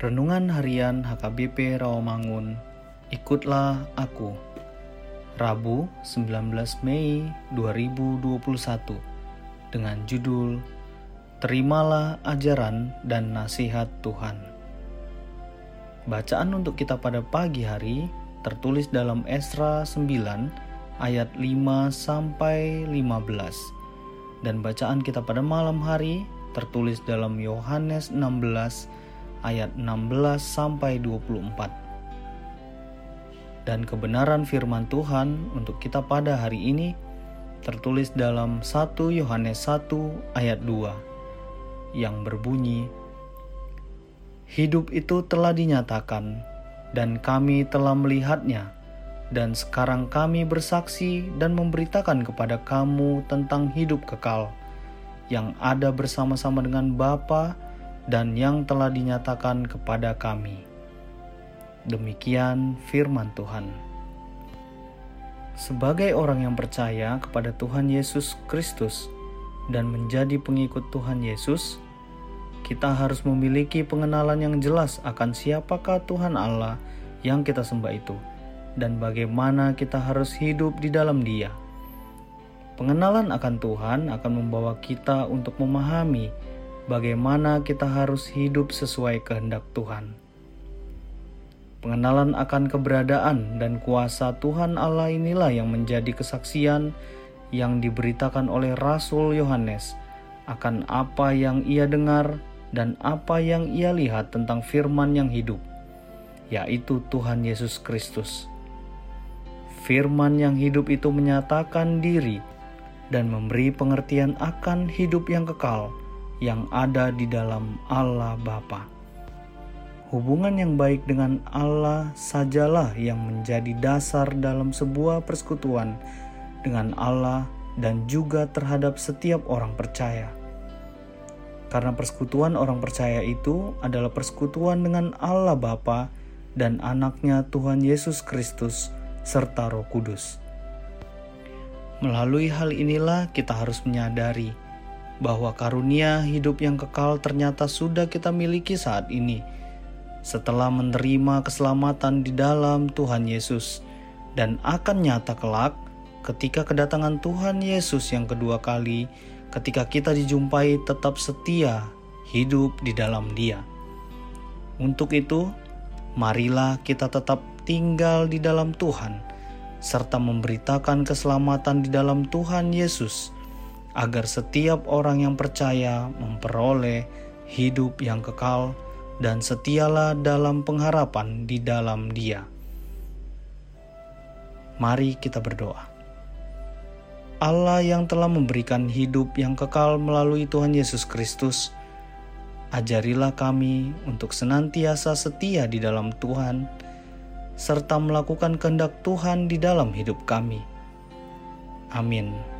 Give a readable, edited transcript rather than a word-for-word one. Renungan Harian HKBP Rawamangun, Ikutlah Aku. Rabu 19 Mei 2021 dengan judul Terimalah Ajaran dan Nasihat Tuhan. Bacaan untuk kita pada pagi hari tertulis dalam Esra 9 ayat 5 sampai 15. Dan bacaan kita pada malam hari tertulis dalam Yohanes 16 ayat 16 sampai 24. Dan kebenaran firman Tuhan untuk kita pada hari ini tertulis dalam 1 Yohanes 1 ayat 2 yang berbunyi, hidup itu telah dinyatakan dan kami telah melihatnya. Dan sekarang kami bersaksi dan memberitakan kepada kamu tentang hidup kekal, yang ada bersama-sama dengan Bapa dan yang telah dinyatakan kepada kami. Demikian firman Tuhan. Sebagai orang yang percaya kepada Tuhan Yesus Kristus dan menjadi pengikut Tuhan Yesus, kita harus memiliki pengenalan yang jelas akan siapakah Tuhan Allah yang kita sembah itu, dan bagaimana kita harus hidup di dalam Dia. Pengenalan akan Tuhan akan membawa kita untuk memahami bagaimana kita harus hidup sesuai kehendak Tuhan. Pengenalan akan keberadaan dan kuasa Tuhan Allah inilah yang menjadi kesaksian yang diberitakan oleh Rasul Yohanes akan apa yang ia dengar dan apa yang ia lihat tentang firman yang hidup, yaitu Tuhan Yesus Kristus. Firman yang hidup itu menyatakan diri dan memberi pengertian akan hidup yang kekal yang ada di dalam Allah Bapa. Hubungan yang baik dengan Allah sajalah yang menjadi dasar dalam sebuah persekutuan dengan Allah dan juga terhadap setiap orang percaya. Karena persekutuan orang percaya itu adalah persekutuan dengan Allah Bapa dan anaknya Tuhan Yesus Kristus serta Roh Kudus. Melalui hal inilah kita harus menyadari bahwa karunia hidup yang kekal ternyata sudah kita miliki saat ini setelah menerima keselamatan di dalam Tuhan Yesus, dan akan nyata kelak ketika kedatangan Tuhan Yesus yang kedua kali, ketika kita dijumpai tetap setia hidup di dalam Dia. Untuk itu, marilah kita tetap tinggal di dalam Tuhan, serta memberitakan keselamatan di dalam Tuhan Yesus, agar setiap orang yang percaya memperoleh hidup yang kekal, dan setialah dalam pengharapan di dalam Dia. Mari kita berdoa. Allah yang telah memberikan hidup yang kekal melalui Tuhan Yesus Kristus, ajarilah kami untuk senantiasa setia di dalam Tuhan, serta melakukan kehendak Tuhan di dalam hidup kami. Amin.